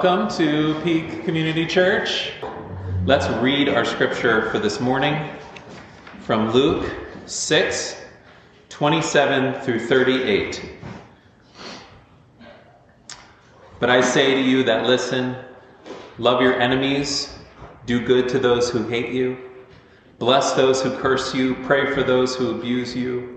Welcome to Peak Community Church. Let's read our scripture for this morning from Luke 6, 27 through 38. But I say to you that listen, love your enemies, do good to those who hate you, bless those who curse you, pray for those who abuse you.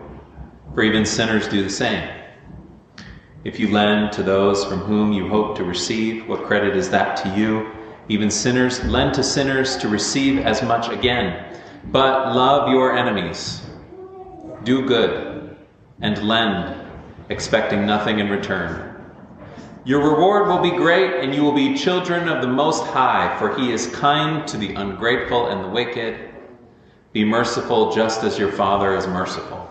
For even sinners do the same. If you lend to those from whom you hope to receive, what credit is that to you? Even sinners lend to sinners to receive as much again. But love your enemies, do good, and lend, expecting nothing in return. Your reward will be great, and you will be children of the Most High, for he is kind to the ungrateful and the wicked. Be merciful just as your Father is merciful.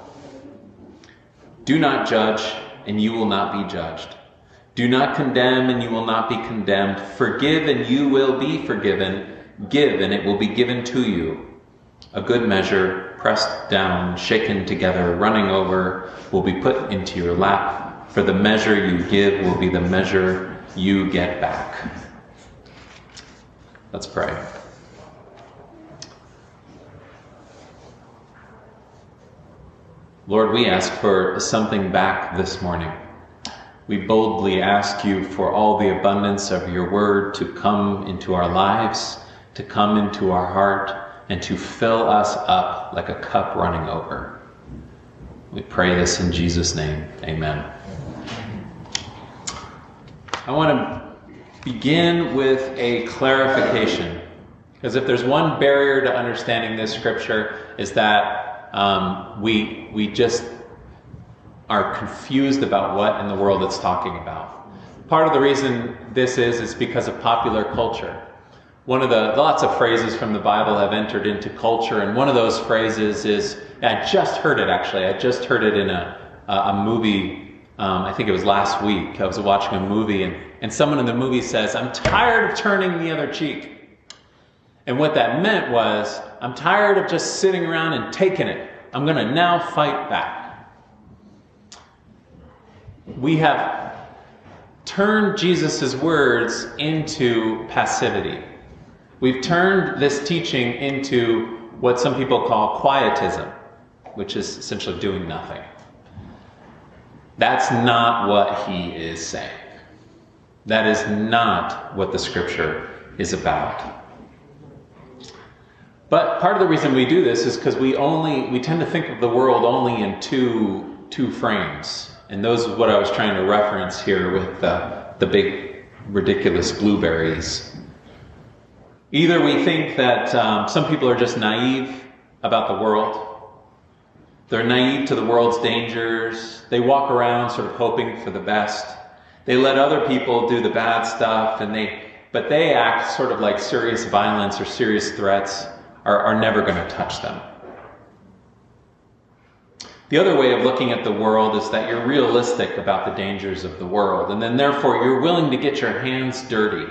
Do not judge, and you will not be judged. Do not condemn, and you will not be condemned. Forgive, and you will be forgiven. Give, and it will be given to you. A good measure, pressed down, shaken together, running over, will be put into your lap. For the measure you give will be the measure you get back. Let's pray. Lord, we ask for something back this morning. We boldly ask you for all the abundance of your word to come into our lives, to come into our heart, and to fill us up like a cup running over. We pray this in Jesus' name. Amen. I want to begin with a clarification, because if there's one barrier to understanding this scripture, is that we just are confused about what in the world it's talking about. Part of the reason this is because of popular culture. One of the lots of phrases from the Bible have entered into culture, and one of those phrases is, I just heard it in a movie, I think it was last week. I was watching a movie, and someone in the movie says, "I'm tired of turning the other cheek." And what that meant was, I'm tired of just sitting around and taking it. I'm going to now fight back. We have turned Jesus' words into passivity. We've turned this teaching into what some people call quietism, which is essentially doing nothing. That's not what he is saying. That is not what the scripture is about. But part of the reason we do this is because we tend to think of the world only in two frames. And those is what I was trying to reference here with the big, ridiculous blueberries. Either we think that some people are just naive about the world. They're naive to the world's dangers. They walk around sort of hoping for the best. They let other people do the bad stuff, but they act sort of like serious violence or serious threats are never going to touch them. The other way of looking at the world is that you're realistic about the dangers of the world, and then therefore you're willing to get your hands dirty,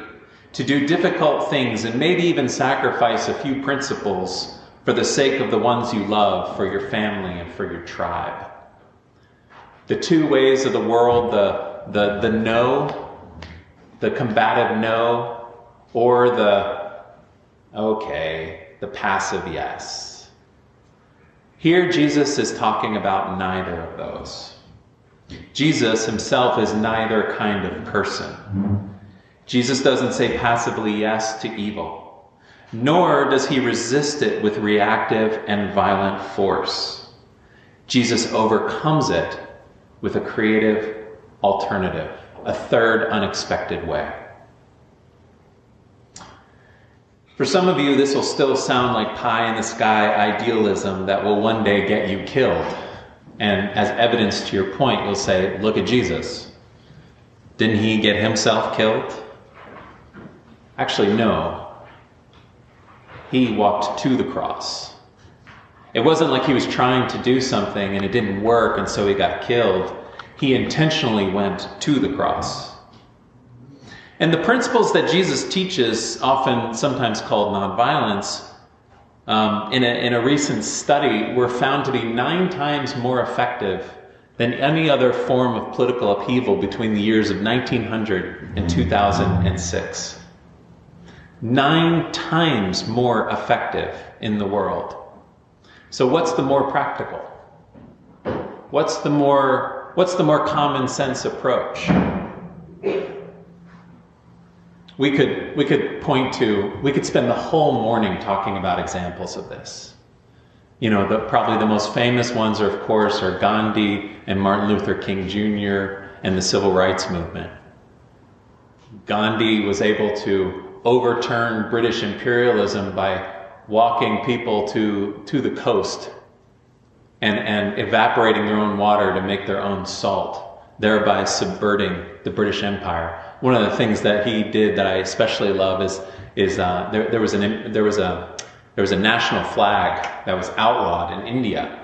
to do difficult things, and maybe even sacrifice a few principles for the sake of the ones you love, for your family and for your tribe. The two ways of the world, the no, the combative no, or the okay, the passive yes. Here Jesus is talking about neither of those. Jesus himself is neither kind of person. Jesus doesn't say passively yes to evil, nor does he resist it with reactive and violent force. Jesus overcomes it with a creative alternative, a third unexpected way. For some of you, this will still sound like pie-in-the-sky idealism that will one day get you killed. And as evidence to your point, you'll say, look at Jesus. Didn't he get himself killed? Actually, no. He walked to the cross. It wasn't like he was trying to do something and it didn't work and so he got killed. He intentionally went to the cross. And the principles that Jesus teaches, often sometimes called nonviolence, in a recent study were found to be 9 times more effective than any other form of political upheaval between the years of 1900 and 2006. 9 times more effective in the world. So what's the more practical? What's the more common sense approach? We could spend the whole morning talking about examples of this. You know, probably the most famous ones are, of course, Gandhi and Martin Luther King Jr. and the Civil Rights Movement. Gandhi was able to overturn British imperialism by walking people to the coast and evaporating their own water to make their own salt, thereby subverting the British Empire. One of the things that he did that I especially love is there was a national flag that was outlawed in India,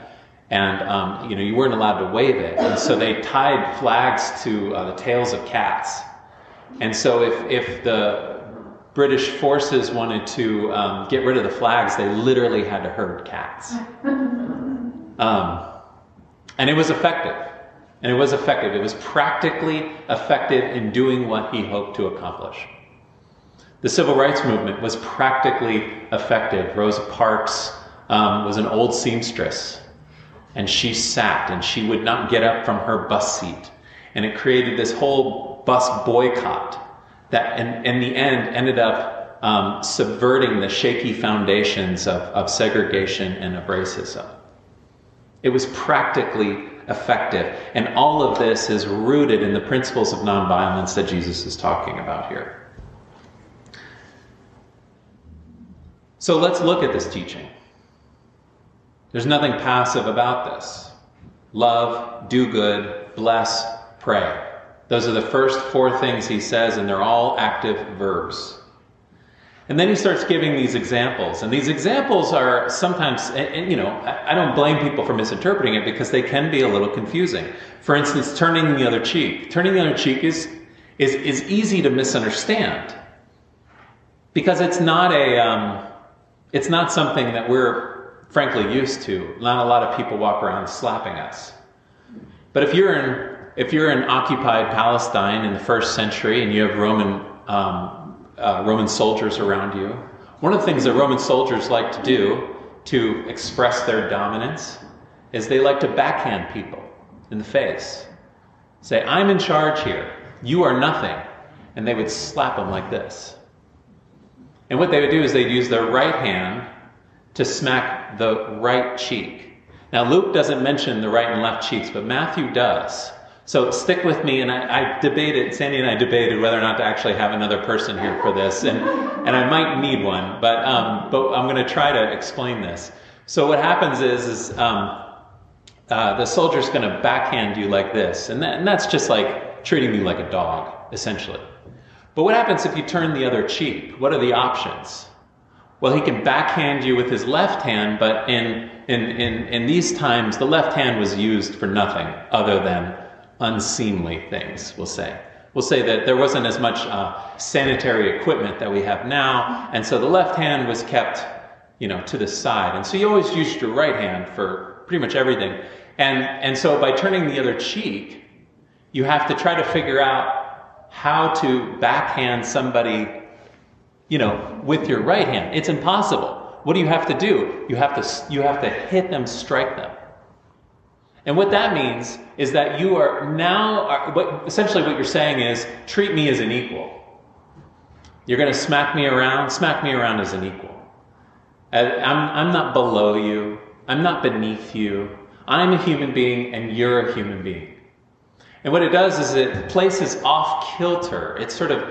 and you weren't allowed to wave it, and so they tied flags to the tails of cats. And so if the British forces wanted to get rid of the flags, they literally had to herd cats. And it was effective. It was practically effective in doing what he hoped to accomplish. The Civil Rights Movement was practically effective. Rosa Parks was an old seamstress, and she sat, and she would not get up from her bus seat. And it created this whole bus boycott that in the end ended up subverting the shaky foundations of segregation and of racism. It was practically effective. And all of this is rooted in the principles of nonviolence that Jesus is talking about here. So let's look at this teaching. There's nothing passive about this. Love, do good, bless, pray. Those are the first 4 things he says, and they're all active verbs. And then he starts giving these examples. And these examples are sometimes, I don't blame people for misinterpreting it because they can be a little confusing. For instance, turning the other cheek. Turning the other cheek is easy to misunderstand because it's not something that we're frankly used to. Not a lot of people walk around slapping us. But if you're in occupied Palestine in the 1st century and you have Roman soldiers around you, one of the things that Roman soldiers like to do to express their dominance is they like to backhand people in the face. Say, I'm in charge here. You are nothing. And they would slap them like this. And what they would do is they'd use their right hand to smack the right cheek. Now, Luke doesn't mention the right and left cheeks, but Matthew does. So stick with me, and Sandy and I debated whether or not to actually have another person here for this, and I might need one, but I'm going to try to explain this. So what happens is the soldier's going to backhand you like this, and that's just like treating you like a dog, essentially. But what happens if you turn the other cheek? What are the options? Well, he can backhand you with his left hand, but in these times, the left hand was used for nothing other than unseemly things, we'll say that there wasn't as much sanitary equipment that we have now, and so the left hand was kept to the side, and so you always used your right hand for pretty much everything, and so by turning the other cheek you have to try to figure out how to backhand somebody with your right hand. It's impossible. What do you have to do? You have to hit them, strike them. And what that means is that you are essentially what you're saying is, treat me as an equal. You're going to smack me around as an equal. I'm not below you. I'm not beneath you. I'm a human being and you're a human being. And what it does is it places off kilter. It sort of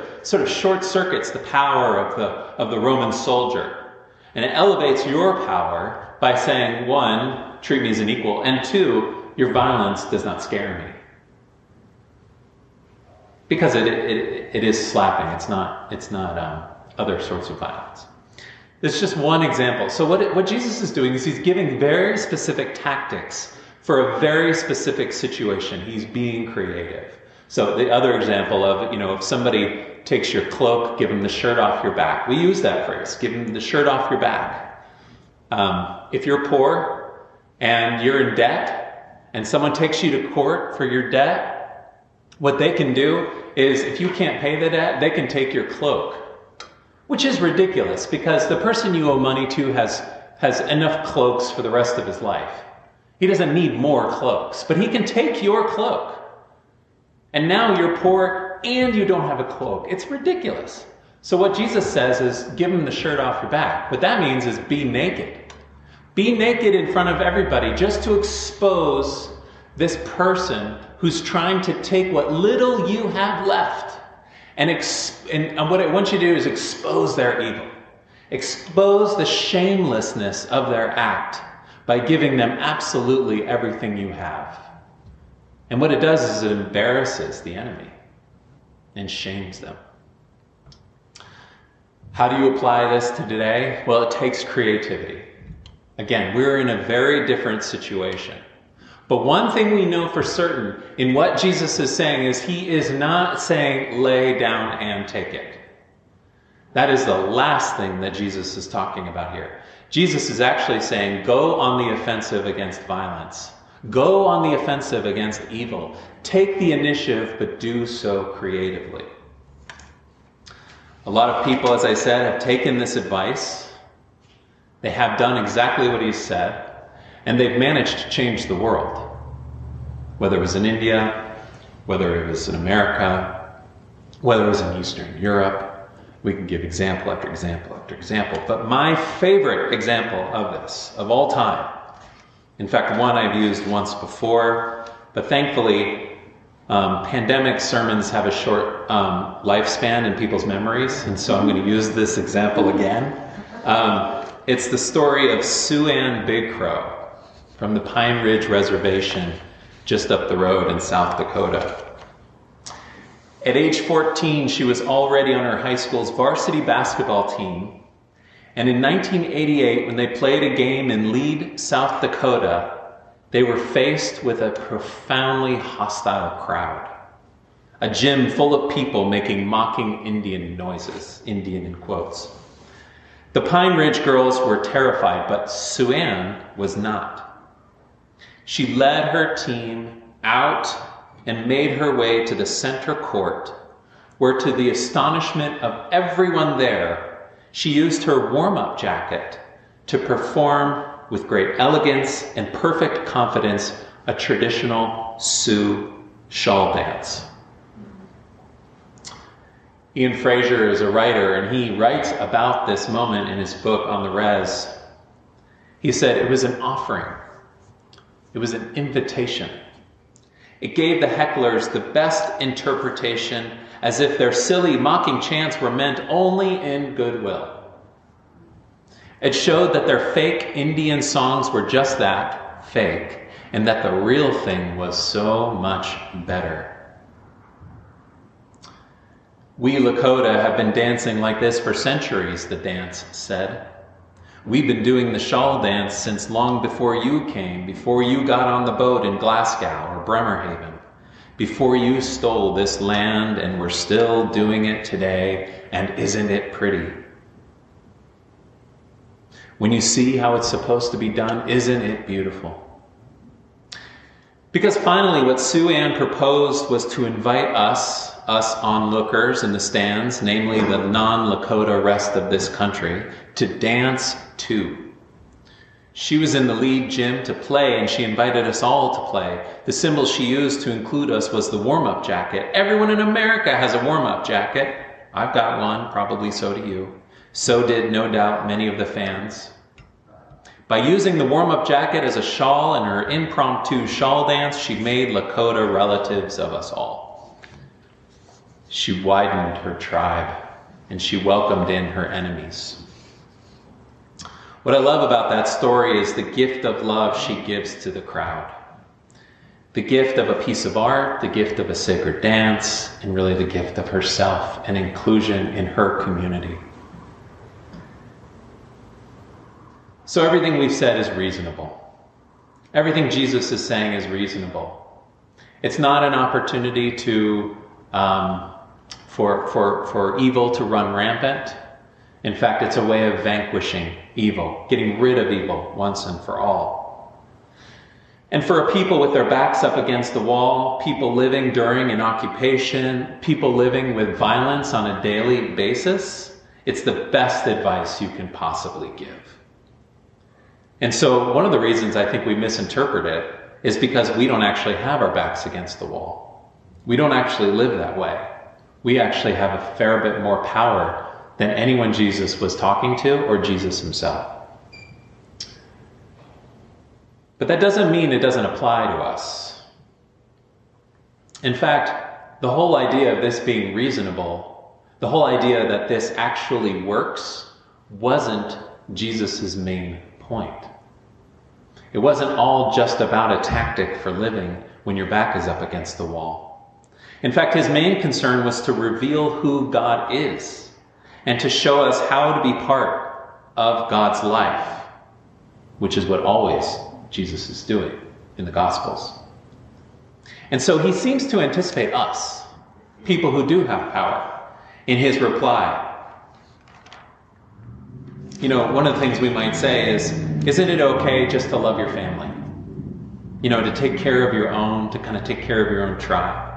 short circuits the power of the Roman soldier. And it elevates your power by saying, 1, treat me as an equal, and 2, your violence does not scare me. because it is slapping. It's not other sorts of violence. It's just one example. So what Jesus is doing is he's giving very specific tactics for a very specific situation. He's being creative. So the other example of, you know, if somebody takes your cloak, give them the shirt off your back. We use that phrase, give them the shirt off your back. If you're poor and you're in debt and someone takes you to court for your debt, what they can do is if you can't pay the debt, they can take your cloak, which is ridiculous because the person you owe money to has enough cloaks for the rest of his life. He doesn't need more cloaks, but he can take your cloak. And now you're poor and you don't have a cloak. It's ridiculous. So what Jesus says is give him the shirt off your back. What that means is be naked. Be naked in front of everybody just to expose this person who's trying to take what little you have left. And what I want you to do is expose their evil. Expose the shamelessness of their act by giving them absolutely everything you have. And what it does is it embarrasses the enemy and shames them. How do you apply this to today? Well, it takes creativity. Again, we're in a very different situation. But one thing we know for certain in what Jesus is saying is he is not saying, lay down and take it. That is the last thing that Jesus is talking about here. Jesus is actually saying, go on the offensive against violence. Go on the offensive against evil. Take the initiative, but do so creatively. A lot of people, as I said, have taken this advice. They have done exactly what he said. And they've managed to change the world. Whether it was in India, whether it was in America, whether it was in Eastern Europe. We can give example after example after example. But my favorite example of this, of all time, in fact, one I've used once before, but thankfully, pandemic sermons have a short lifespan in people's memories, and so I'm going to use this example again. It's the story of Sue Ann Big Crow from the Pine Ridge Reservation just up the road in South Dakota. At age 14, she was already on her high school's varsity basketball team. And in 1988, when they played a game in Lead, South Dakota, they were faced with a profoundly hostile crowd. A gym full of people making mocking Indian noises, Indian in quotes. The Pine Ridge girls were terrified, but Sue Ann was not. She led her team out and made her way to the center court, where to the astonishment of everyone there, she used her warm-up jacket to perform with great elegance and perfect confidence a traditional Sioux shawl dance. Ian Frazier is a writer, and he writes about this moment in his book, On the Res. He said, it was an offering. It was an invitation. It gave the hecklers the best interpretation, as if their silly, mocking chants were meant only in goodwill. It showed that their fake Indian songs were just that, fake, and that the real thing was so much better. We Lakota have been dancing like this for centuries, the dance said. We've been doing the shawl dance since long before you came, before you got on the boat in Glasgow or Bremerhaven. Before you stole this land, and we're still doing it today, and isn't it pretty? When you see how it's supposed to be done, isn't it beautiful? Because finally, what Sue Ann proposed was to invite us onlookers in the stands, namely the non-Lakota rest of this country, to dance too. She was in the Lead gym to play, and she invited us all to play. The symbol she used to include us was the warm-up jacket. Everyone in America has a warm-up jacket. I've got one, probably so do you. So did, no doubt, many of the fans. By using the warm-up jacket as a shawl in her impromptu shawl dance, she made Lakota relatives of us all. She widened her tribe, and she welcomed in her enemies. What I love about that story is the gift of love she gives to the crowd. the gift of a piece of art, the gift of a sacred dance, and really the gift of herself and inclusion in her community. So everything we've said is reasonable. Everything Jesus is saying is reasonable. It's not an opportunity to for evil to run rampant. In fact, it's a way of vanquishing evil, getting rid of evil once and for all. And for a people with their backs up against the wall, people living during an occupation, people living with violence on a daily basis, it's the best advice you can possibly give. And so one of the reasons I think we misinterpret it is because we don't actually have our backs against the wall. We don't actually live that way. We actually have a fair bit more power than anyone Jesus was talking to or Jesus himself. But that doesn't mean it doesn't apply to us. In fact, the whole idea of this being reasonable, the whole idea that this actually works, wasn't Jesus's main point. It wasn't all just about a tactic for living when your back is up against the wall. In fact, his main concern was to reveal who God is and to show us how to be part of God's life, which is what always Jesus is doing in the Gospels. And so he seems to anticipate us, people who do have power, in his reply. You know, one of the things we might say is, isn't it okay just to love your family? You know, to take care of your own, to kind of take care of your own tribe,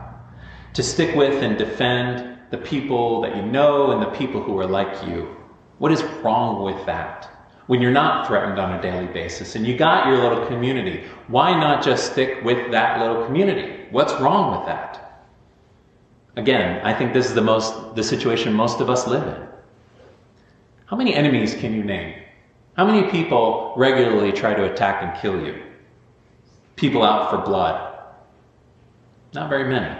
to stick with and defend the people that you know and the people who are like you. What is wrong with that? When you're not threatened on a daily basis and you got your little community, why not just stick with that little community? What's wrong with that? Again, I think this is the situation most of us live in. How many enemies can you name? How many people regularly try to attack and kill you? People out for blood? Not very many,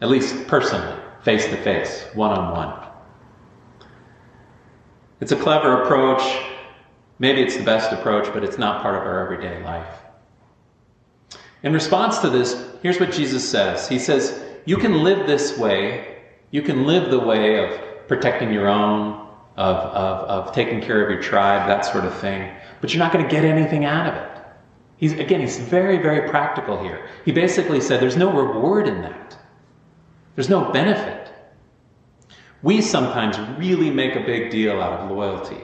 at least personally, face to face, one-on-one. It's a clever approach. Maybe it's the best approach, but it's not part of our everyday life. In response to this, here's what Jesus says. He says, you can live this way. You can live the way of protecting your own, of taking care of your tribe, that sort of thing, but you're not going to get anything out of it. He's very, very practical here. He basically said there's no reward in that. There's no benefit. We sometimes really make a big deal out of loyalty,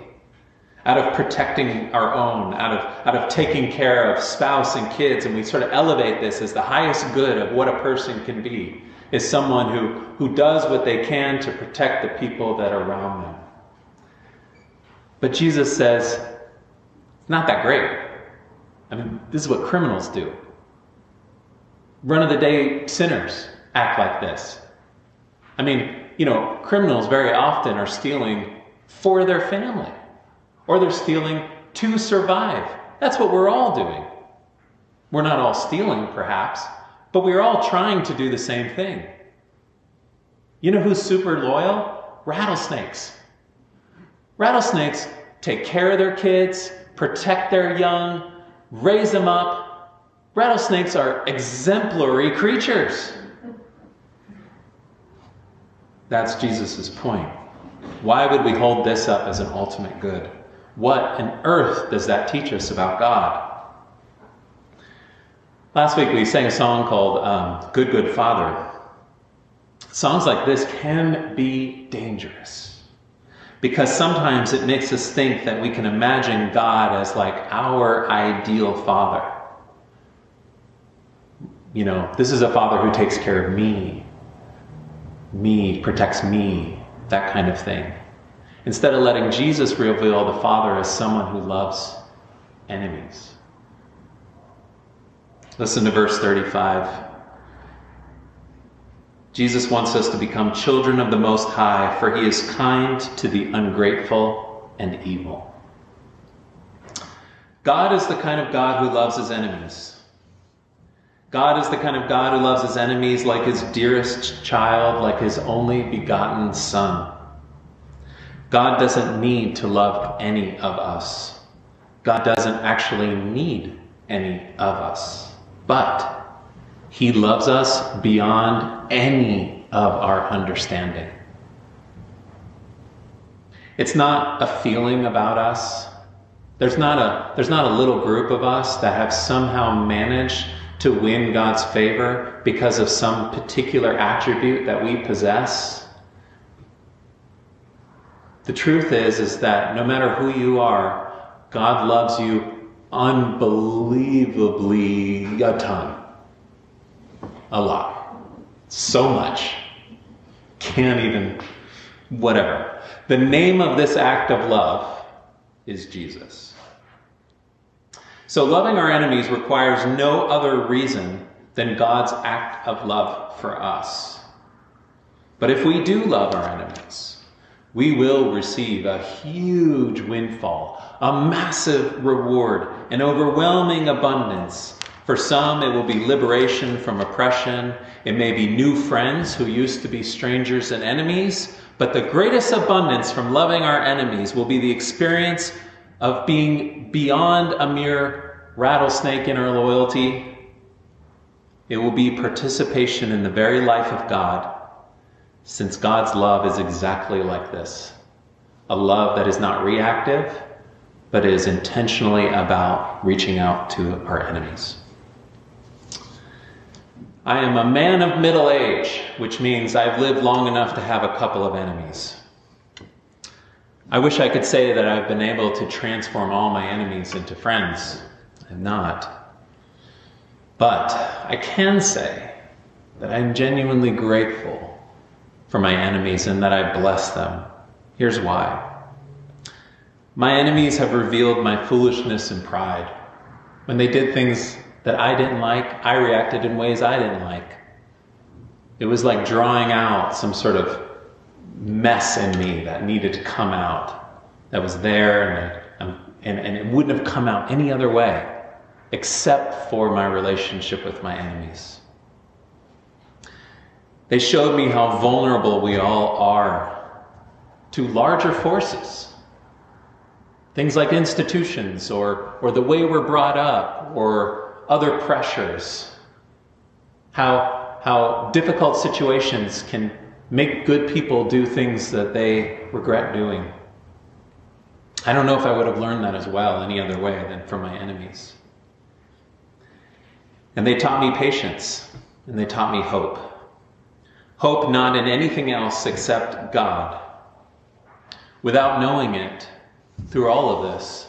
out of protecting our own, out of taking care of spouse and kids, and we sort of elevate this as the highest good of what a person can be, is someone who does what they can to protect the people that are around them. But Jesus says, it's not that great. I mean, this is what criminals do. Run-of-the-day sinners act like this. I mean, you know, criminals very often are stealing for their family, or they're stealing to survive. That's what we're all doing. We're not all stealing, perhaps, but we're all trying to do the same thing. You know who's super loyal? Rattlesnakes. Rattlesnakes take care of their kids, protect their young, raise them up. Rattlesnakes are exemplary creatures. That's Jesus's point. Why would we hold this up as an ultimate good? What on earth does that teach us about God? Last week we sang a song called Good, Good Father. Songs like this can be dangerous, because sometimes it makes us think that we can imagine God as like our ideal father. You know, this is a father who takes care of me, protects me, that kind of thing. Instead of letting Jesus reveal the Father as someone who loves enemies. Listen to verse 35. Jesus wants us to become children of the Most High, for he is kind to the ungrateful and evil. God is the kind of God who loves his enemies. God is the kind of God who loves his enemies like his dearest child, like his only begotten son. God doesn't need to love any of us. God doesn't actually need any of us, but He loves us beyond any of our understanding. It's not a feeling about us. There's not a little group of us that have somehow managed to win God's favor because of some particular attribute that we possess. The truth is that no matter who you are, God loves you unbelievably a ton. A lot. So much. Can't even, whatever. The name of this act of love is Jesus. So loving our enemies requires no other reason than God's act of love for us. But if we do love our enemies, we will receive a huge windfall, a massive reward, an overwhelming abundance. For some, it will be liberation from oppression. It may be new friends who used to be strangers and enemies. But the greatest abundance from loving our enemies will be the experience of being beyond a mere rattlesnake in our loyalty. It will be participation in the very life of God. Since God's love is exactly like this, a love that is not reactive, but is intentionally about reaching out to our enemies. I am a man of middle age, which means I've lived long enough to have a couple of enemies. I wish I could say that I've been able to transform all my enemies into friends. I'm not. But I can say that I'm genuinely grateful for my enemies and that I bless them. Here's why. My enemies have revealed my foolishness and pride. When they did things that I didn't like, I reacted in ways I didn't like. It was like drawing out some sort of mess in me that needed to come out, that was there, and it wouldn't have come out any other way except for my relationship with my enemies. They showed me how vulnerable we all are to larger forces. Things like institutions or the way we're brought up or other pressures. How difficult situations can make good people do things that they regret doing. I don't know if I would have learned that as well any other way than from my enemies. And they taught me patience, and they taught me hope. Hope not in anything else except God. Without knowing it, through all of this,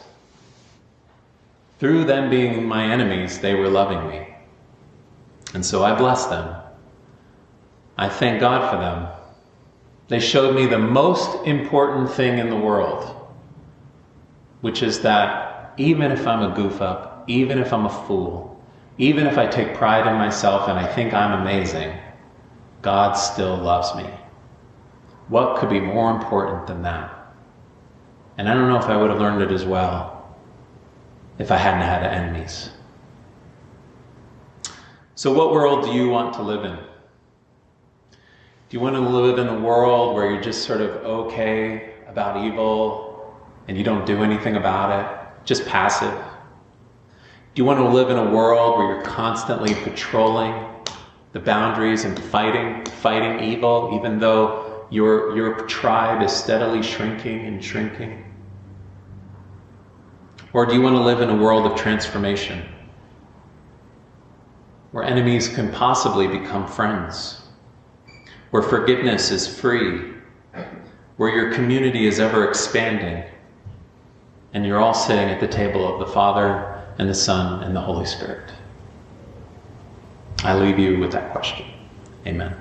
through them being my enemies, they were loving me. And so I bless them. I thank God for them. They showed me the most important thing in the world, which is that even if I'm a goof up, even if I'm a fool, even if I take pride in myself and I think I'm amazing, God still loves me. What could be more important than that? And I don't know if I would have learned it as well if I hadn't had enemies. So what world do you want to live in? Do you want to live in a world where you're just sort of okay about evil and you don't do anything about it, just passive? Do you want to live in a world where you're constantly patrolling the boundaries and fighting evil, even though your tribe is steadily shrinking and shrinking? Or do you want to live in a world of transformation, where enemies can possibly become friends, where forgiveness is free, where your community is ever expanding, and you're all sitting at the table of the Father and the Son and the Holy Spirit? I leave you with that question. Amen.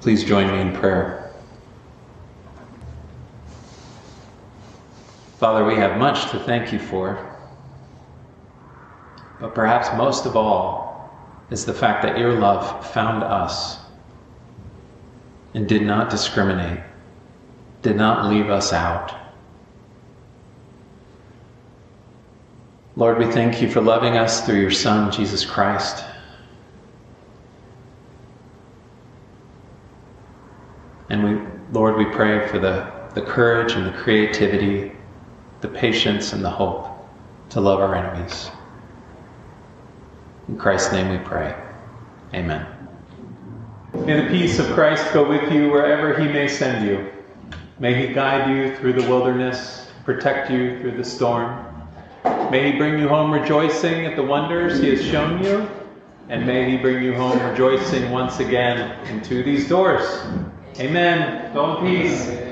Please join me in prayer. Father, we have much to thank you for, but perhaps most of all is the fact that your love found us and did not discriminate, did not leave us out. Lord, we thank you for loving us through your Son, Jesus Christ. And Lord, we pray for the courage and the creativity, the patience and the hope to love our enemies. In Christ's name we pray. Amen. May the peace of Christ go with you wherever he may send you. May he guide you through the wilderness, protect you through the storm. May he bring you home rejoicing at the wonders he has shown you, and may he bring you home rejoicing once again into these doors. Amen. Go in peace.